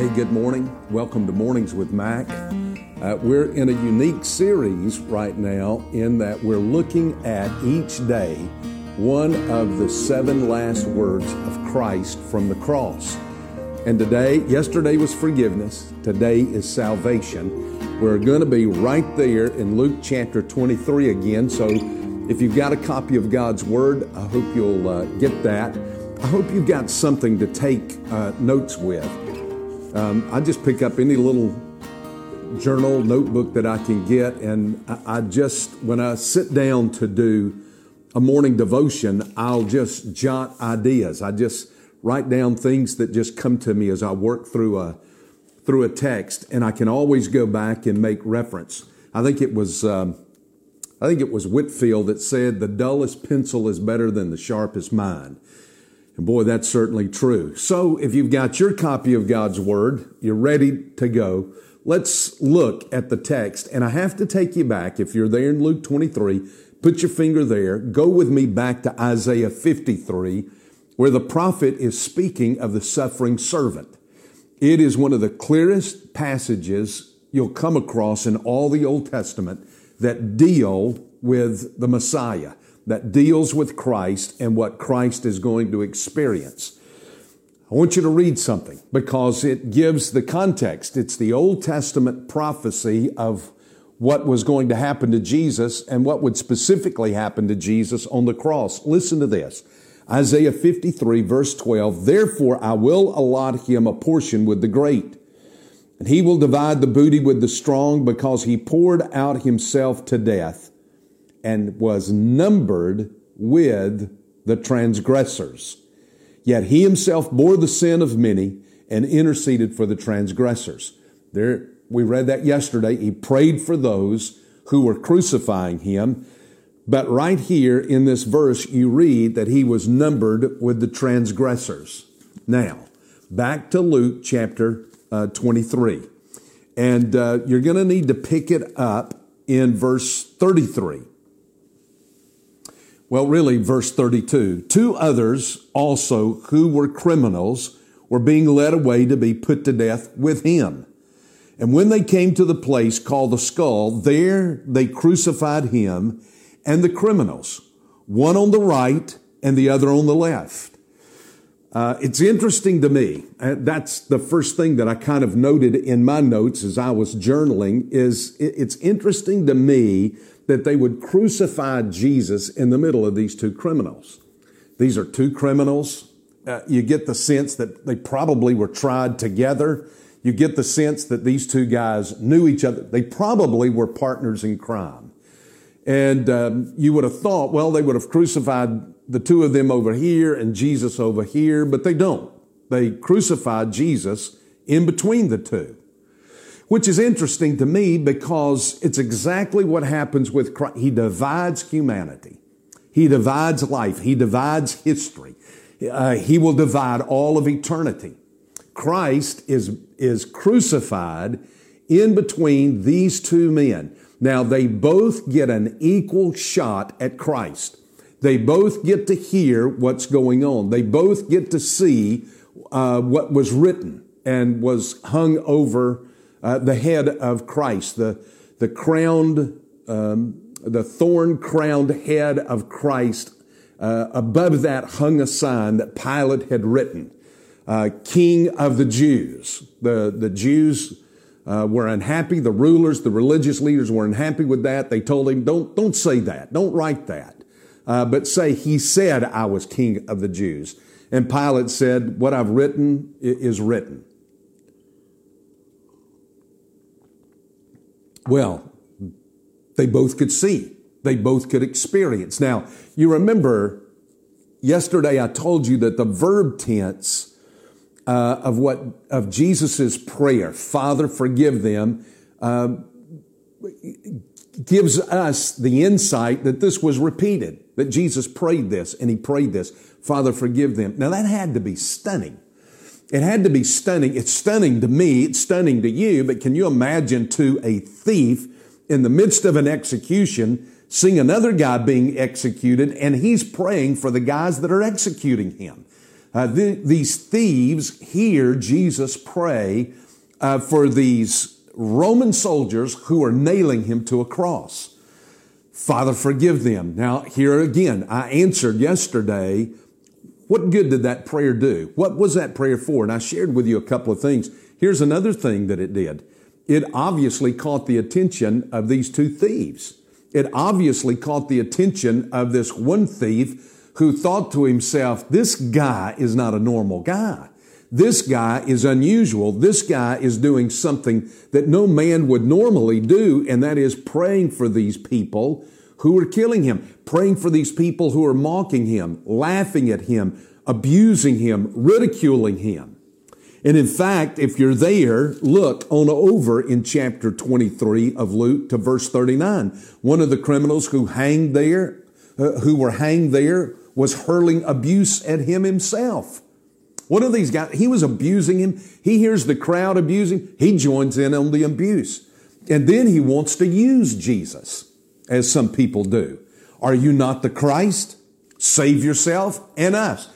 Hey, good morning. Welcome to Mornings with Mac. We're in a unique series right now in that we're looking at each day one of the seven last words of Christ from the cross. And today, yesterday was forgiveness. Today is salvation. We're going to be right there in Luke chapter 23 again. So if you've got a copy of God's Word, I hope you'll get that. I hope you've got something to take notes with. I just pick up any little journal, notebook that I can get, and when I sit down to do a morning devotion, I'll just jot ideas. I just write down things that just come to me as I work through a text, and I can always go back and make reference. I think it was Whitefield that said, "The dullest pencil is better than the sharpest mind." And boy, that's certainly true. So if you've got your copy of God's Word, you're ready to go. Let's look at the text. And I have to take you back. If you're there in Luke 23, put your finger there. Go with me back to Isaiah 53, where the prophet is speaking of the suffering servant. It is one of the clearest passages you'll come across in all the Old Testament that deal with the Messiah, that deals with Christ and what Christ is going to experience. I want you to read something because it gives the context. It's the Old Testament prophecy of what was going to happen to Jesus and what would specifically happen to Jesus on the cross. Listen to this. Isaiah 53, verse 12, "Therefore I will allot him a portion with the great, and he will divide the booty with the strong, because he poured out himself to death and was numbered with the transgressors. Yet he himself bore the sin of many and interceded for the transgressors." There, we read that yesterday. He prayed for those who were crucifying him. But right here in this verse, you read that he was numbered with the transgressors. Now, back to Luke chapter 23. And you're going to need to pick it up in verse 33. Well, really, verse 32, "Two others also who were criminals were being led away to be put to death with him. And when they came to the place called the Skull, there they crucified him and the criminals, one on the right and the other on the left." It's interesting to me. That's the first thing that I kind of noted in my notes as I was journaling, is it's interesting to me that they would crucify Jesus in the middle of these two criminals. These are two criminals. You get the sense that they probably were tried together. You get the sense that these two guys knew each other. They probably were partners in crime. And you would have thought, well, they would have crucified the two of them over here and Jesus over here, but they don't. They crucified Jesus in between the two, which is interesting to me because it's exactly what happens with Christ. He divides humanity. He divides life. He divides history. He will divide all of eternity. Christ is crucified in between these two men. Now, they both get an equal shot at Christ. They both get to hear what's going on. They both get to see what was written and was hung over the head of Christ, the thorn-crowned head of Christ. Above that hung a sign that Pilate had written, "King of the Jews." The Jews were unhappy. The rulers, the religious leaders were unhappy with that. They told him, "Don't say that. Don't write that. But say, he said, 'I was King of the Jews.'" And Pilate said, "What I've written is written." Well, they both could see. They both could experience. Now, you remember yesterday I told you that the verb tense of Jesus's prayer, "Father, forgive them," gives us the insight that this was repeated, that Jesus prayed this and he prayed this, "Father, forgive them." Now, that had to be stunning. It had to be stunning. It's stunning to me. It's stunning to you. But can you imagine to a thief in the midst of an execution, seeing another guy being executed, and he's praying for the guys that are executing him? these thieves hear Jesus pray for these Roman soldiers who are nailing him to a cross. Father, forgive them. Now, here again, I answered yesterday, what good did that prayer do? What was that prayer for? And I shared with you a couple of things. Here's another thing that it did. It obviously caught the attention of these two thieves. It obviously caught the attention of this one thief who thought to himself, this guy is not a normal guy. This guy is unusual. This guy is doing something that no man would normally do, and that is praying for these people who are killing him, praying for these people who are mocking him, laughing at him, abusing him, ridiculing him. And in fact, if you're there, look on over in chapter 23 of Luke to verse 39. One of the criminals who were hanged there was hurling abuse at him himself. One of these guys, he was abusing him. He hears the crowd abusing. He joins in on the abuse. And then he wants to use Jesus, as some people do. Are you not the Christ? Save yourself and us.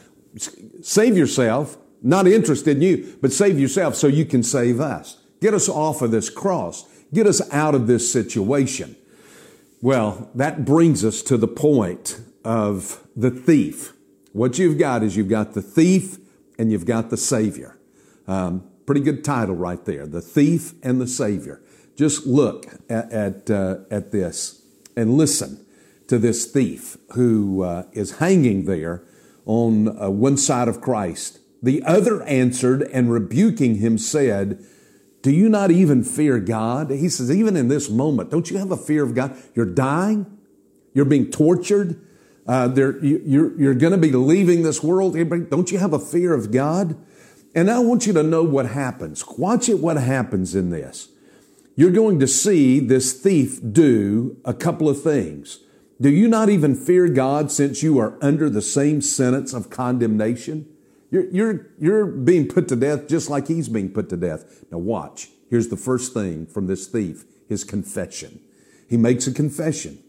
Save yourself. Not interested in you, but save yourself so you can save us. Get us off of this cross. Get us out of this situation. Well, that brings us to the point of the thief. What you've got is you've got the thief and you've got the Savior. Pretty good title right there, the thief and the Savior. Just look at this and listen to this thief who is hanging there on one side of Christ. The other answered and rebuking him said, do you not even fear God? He says, even in this moment, don't you have a fear of God? You're dying. You're being tortured. You're going to be leaving this world. Don't you have a fear of God? And I want you to know what happens. Watch it what happens in this. You're going to see this thief do a couple of things. Do you not even fear God since you are under the same sentence of condemnation? You're being put to death just like he's being put to death. Now watch. Here's the first thing from this thief, his confession. He makes a confession.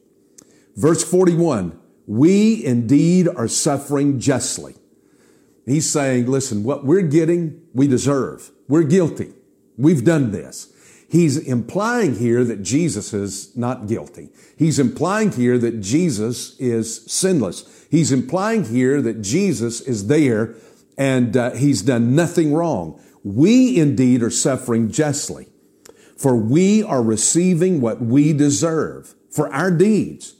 Verse 41, we indeed are suffering justly. He's saying, listen, what we're getting, we deserve. We're guilty. We've done this. He's implying here that Jesus is not guilty. He's implying here that Jesus is sinless. He's implying here that Jesus is there and he's done nothing wrong. We indeed are suffering justly, for we are receiving what we deserve for our deeds.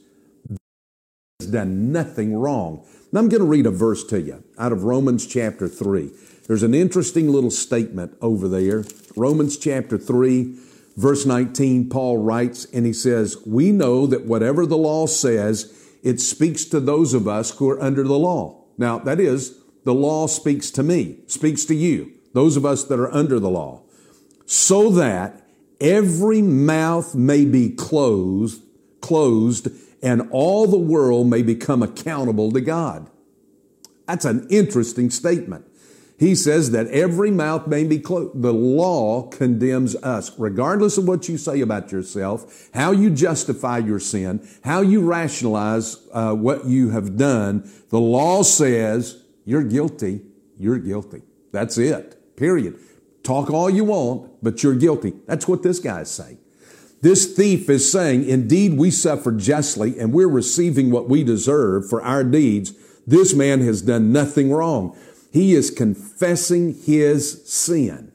He's done nothing wrong. Now I'm going to read a verse to you out of Romans chapter 3. There's an interesting little statement over there. Romans chapter 3, verse 19, Paul writes, and he says, we know that whatever the law says, it speaks to those of us who are under the law. Now, that is, the law speaks to me, speaks to you, those of us that are under the law, so that every mouth may be closed, and all the world may become accountable to God. That's an interesting statement. He says that every mouth may be closed. The law condemns us, regardless of what you say about yourself, how you justify your sin, how you rationalize what you have done. The law says, you're guilty. You're guilty. That's it. Period. Talk all you want, but you're guilty. That's what this guy is saying. This thief is saying, indeed, we suffer justly and we're receiving what we deserve for our deeds. This man has done nothing wrong. He is confessing his sin.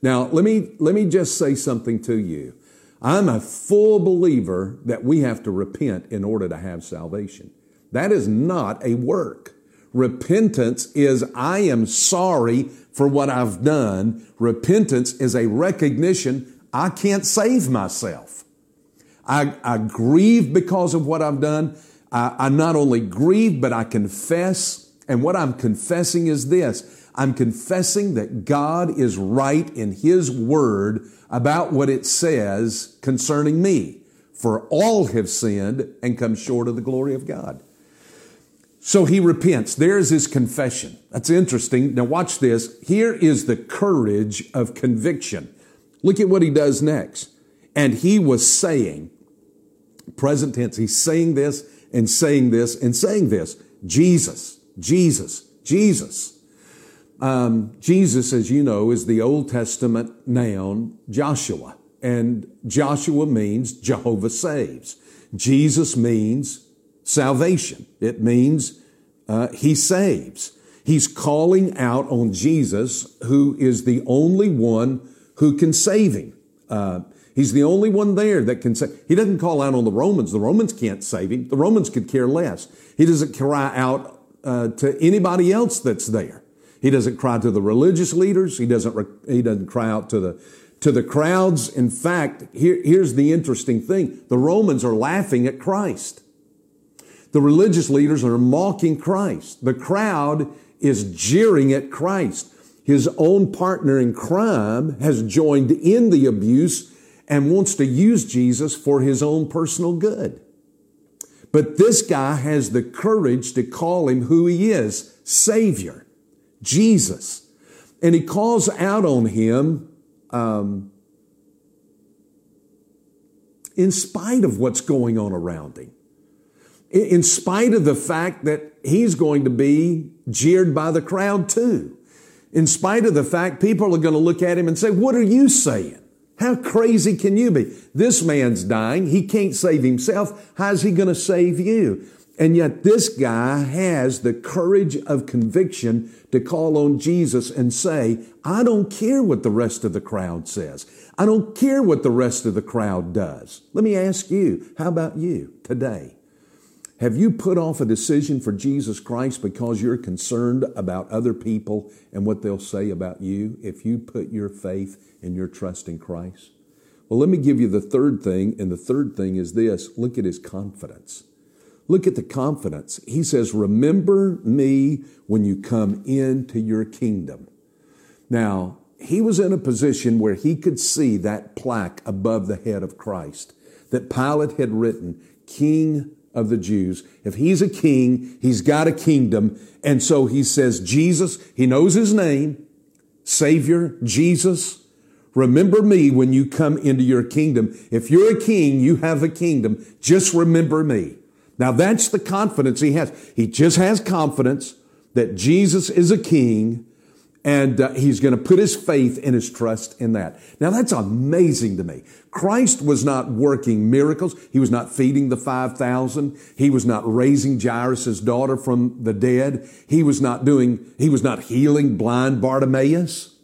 Now, let me just say something to you. I'm a full believer that we have to repent in order to have salvation. That is not a work. Repentance is, I am sorry for what I've done. Repentance is a recognition, I can't save myself. I grieve because of what I've done. I not only grieve, but I confess. And what I'm confessing is this. I'm confessing that God is right in His Word about what it says concerning me. For all have sinned and come short of the glory of God. So he repents. There's his confession. That's interesting. Now watch this. Here is the courage of conviction. Look at what he does next. And he was saying, present tense, he's saying this and saying this and saying this. Jesus, Jesus, Jesus. Jesus, as you know, is the Old Testament noun Joshua. And Joshua means Jehovah saves. Jesus means salvation. It means he saves. He's calling out on Jesus, who is the only one who can save him. He's the only one there that can save. He doesn't call out on the Romans. The Romans can't save him. The Romans could care less. He doesn't cry out to anybody else that's there. He doesn't cry to the religious leaders. He doesn't cry out to the crowds. In fact, here's the interesting thing. The Romans are laughing at Christ. The religious leaders are mocking Christ. The crowd is jeering at Christ. His own partner in crime has joined in the abuse and wants to use Jesus for his own personal good. But this guy has the courage to call him who he is, Savior, Jesus. And he calls out on him in spite of what's going on around him, in spite of the fact that he's going to be jeered by the crowd too, in spite of the fact people are going to look at him and say, what are you saying? How crazy can you be? This man's dying. He can't save himself. How's he going to save you? And yet this guy has the courage of conviction to call on Jesus and say, I don't care what the rest of the crowd says. I don't care what the rest of the crowd does. Let me ask you, how about you today? Have you put off a decision for Jesus Christ because you're concerned about other people and what they'll say about you if you put your faith and your trust in Christ? Well, let me give you the third thing, and the third thing is this. Look at his confidence. Look at the confidence. He says, remember me when you come into your kingdom. Now, he was in a position where he could see that plaque above the head of Christ that Pilate had written, King of the Jews. If he's a king, he's got a kingdom. And so he says, Jesus, he knows his name, Savior, Jesus, remember me when you come into your kingdom. If you're a king, you have a kingdom. Just remember me. Now that's the confidence he has. He just has confidence that Jesus is a king, and he's going to put his faith and his trust in that. Now that's amazing to me. Christ was not working miracles. He was not feeding the 5,000. He was not raising Jairus' daughter from the dead. He was not healing blind Bartimaeus.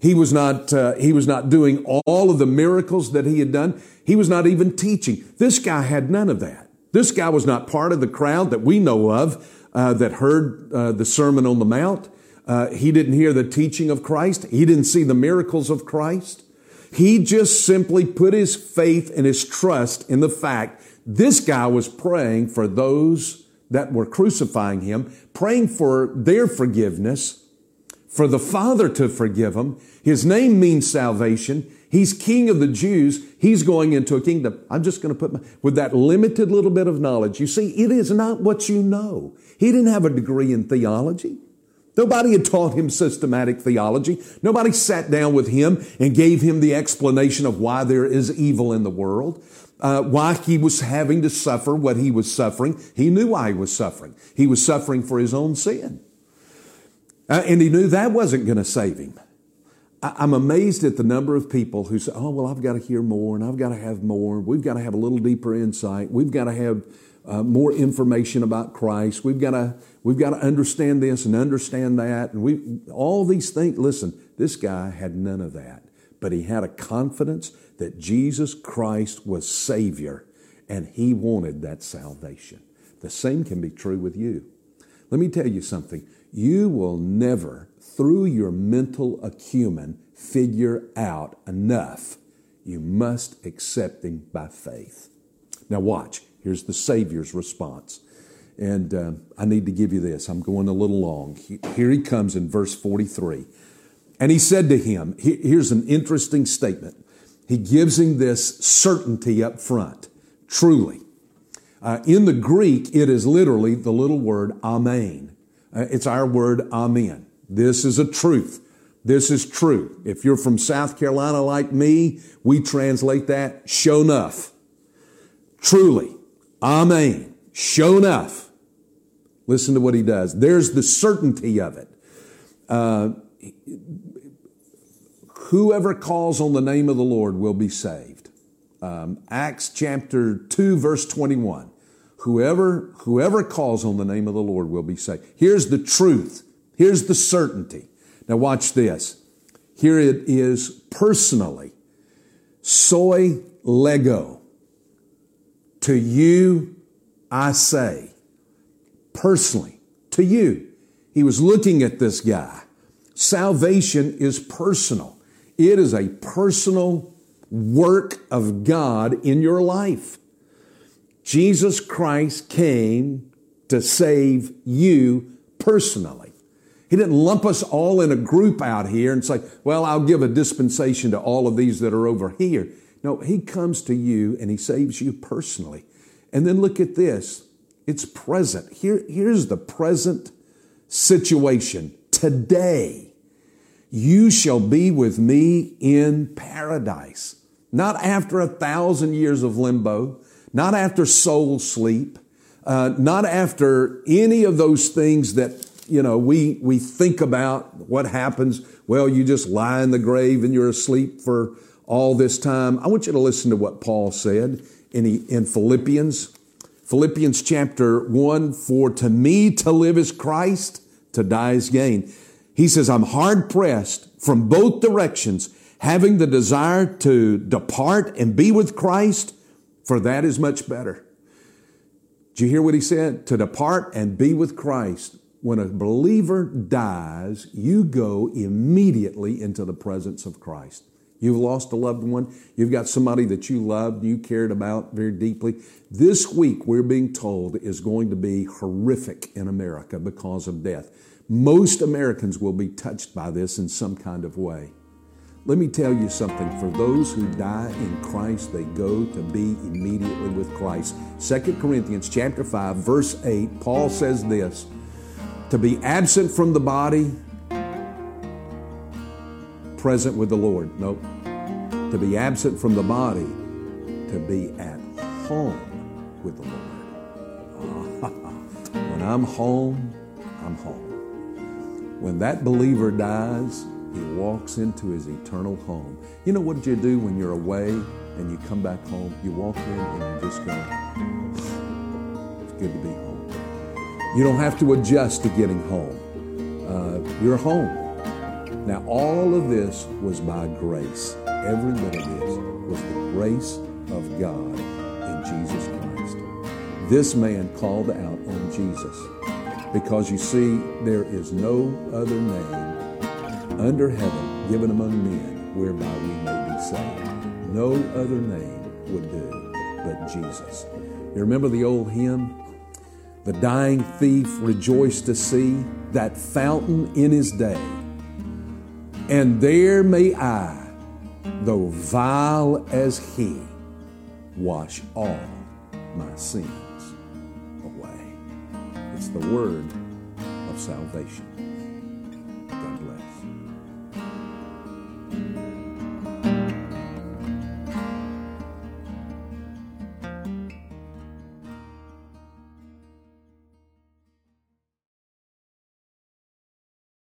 He was not doing all of the miracles that he had done. He was not even teaching. This guy had none of that. This guy was not part of the crowd that we know of that heard the Sermon on the Mount. He didn't hear the teaching of Christ. He didn't see the miracles of Christ. He just simply put his faith and his trust in the fact this guy was praying for those that were crucifying him, praying for their forgiveness, for the Father to forgive him. His name means salvation. He's King of the Jews. He's going into a kingdom. I'm just going to put my, with that limited little bit of knowledge. You see, it is not what you know. He didn't have a degree in theology. Nobody had taught him systematic theology. Nobody sat down with him and gave him the explanation of why there is evil in the world, why he was having to suffer what he was suffering. He knew why he was suffering. He was suffering for his own sin. And he knew that wasn't going to save him. I'm amazed at the number of people who say, oh, well, I've got to hear more, and I've got to have more. We've got to have a little deeper insight. We've got to have more information about Christ. We've got to understand this and understand that. And all these things. Listen, this guy had none of that, but he had a confidence that Jesus Christ was Savior, and he wanted that salvation. The same can be true with you. Let me tell you something. You will never, through your mental acumen, figure out enough. You must accept him by faith. Now watch. Here's the Savior's response. And I need to give you this. I'm going a little long. Here he comes in verse 43. And he said to him, here's an interesting statement. He gives him this certainty up front. Truly. In the Greek, it is literally the little word amen. It's our word amen. This is a truth. This is true. If you're from South Carolina like me, we translate that, sho nuff. Truly. Amen. Sho nuff. Listen to what he does. There's the certainty of it. whoever calls on the name of the Lord will be saved. Acts chapter 2, verse 21. Whoever calls on the name of the Lord will be saved. Here's the truth. Here's the certainty. Now watch this. Here it is personally. Soy lego. To you I say. Personally. To you. He was looking at this guy. Salvation is personal. It is a personal work of God in your life. Jesus Christ came to save you personally. He didn't lump us all in a group out here and say, well, I'll give a dispensation to all of these that are over here. No, He comes to you and He saves you personally. And then look at this. It's present. Here's the present situation. Today, you shall be with me in paradise. Not after 1,000 years of limbo, not after soul sleep, not after any of those things that, you know, we think about what happens. Well, you just lie in the grave and you're asleep for all this time. I want you to listen to what Paul said in Philippians chapter 1, for to me to live is Christ, to die is gain. He says, I'm hard pressed from both directions, having the desire to depart and be with Christ, for that is much better. Did you hear what he said? To depart and be with Christ. When a believer dies, you go immediately into the presence of Christ. You've lost a loved one. You've got somebody that you loved, you cared about very deeply. This week, we're being told, is going to be horrific in America because of death. Most Americans will be touched by this in some kind of way. Let me tell you something. For those who die in Christ, they go to be immediately with Christ. 2 Corinthians chapter 5, verse 8, Paul says this, to be absent from the body, present with the Lord. Nope. To be absent from the body, to be at home with the Lord. When I'm home, I'm home. When that believer dies, he walks into his eternal home. You know what you do when you're away and you come back home? You walk in and you just go, it's good to be home. You don't have to adjust to getting home. You're home. Now, all of this was by grace. Every bit of this was the grace of God in Jesus Christ. This man called out on Jesus because, you see, there is no other name under heaven given among men whereby we may be saved. No other name would do but Jesus. You remember the old hymn? The dying thief rejoiced to see that fountain in his day. And there may I, though vile as he, wash all my sins away. It's the word of salvation.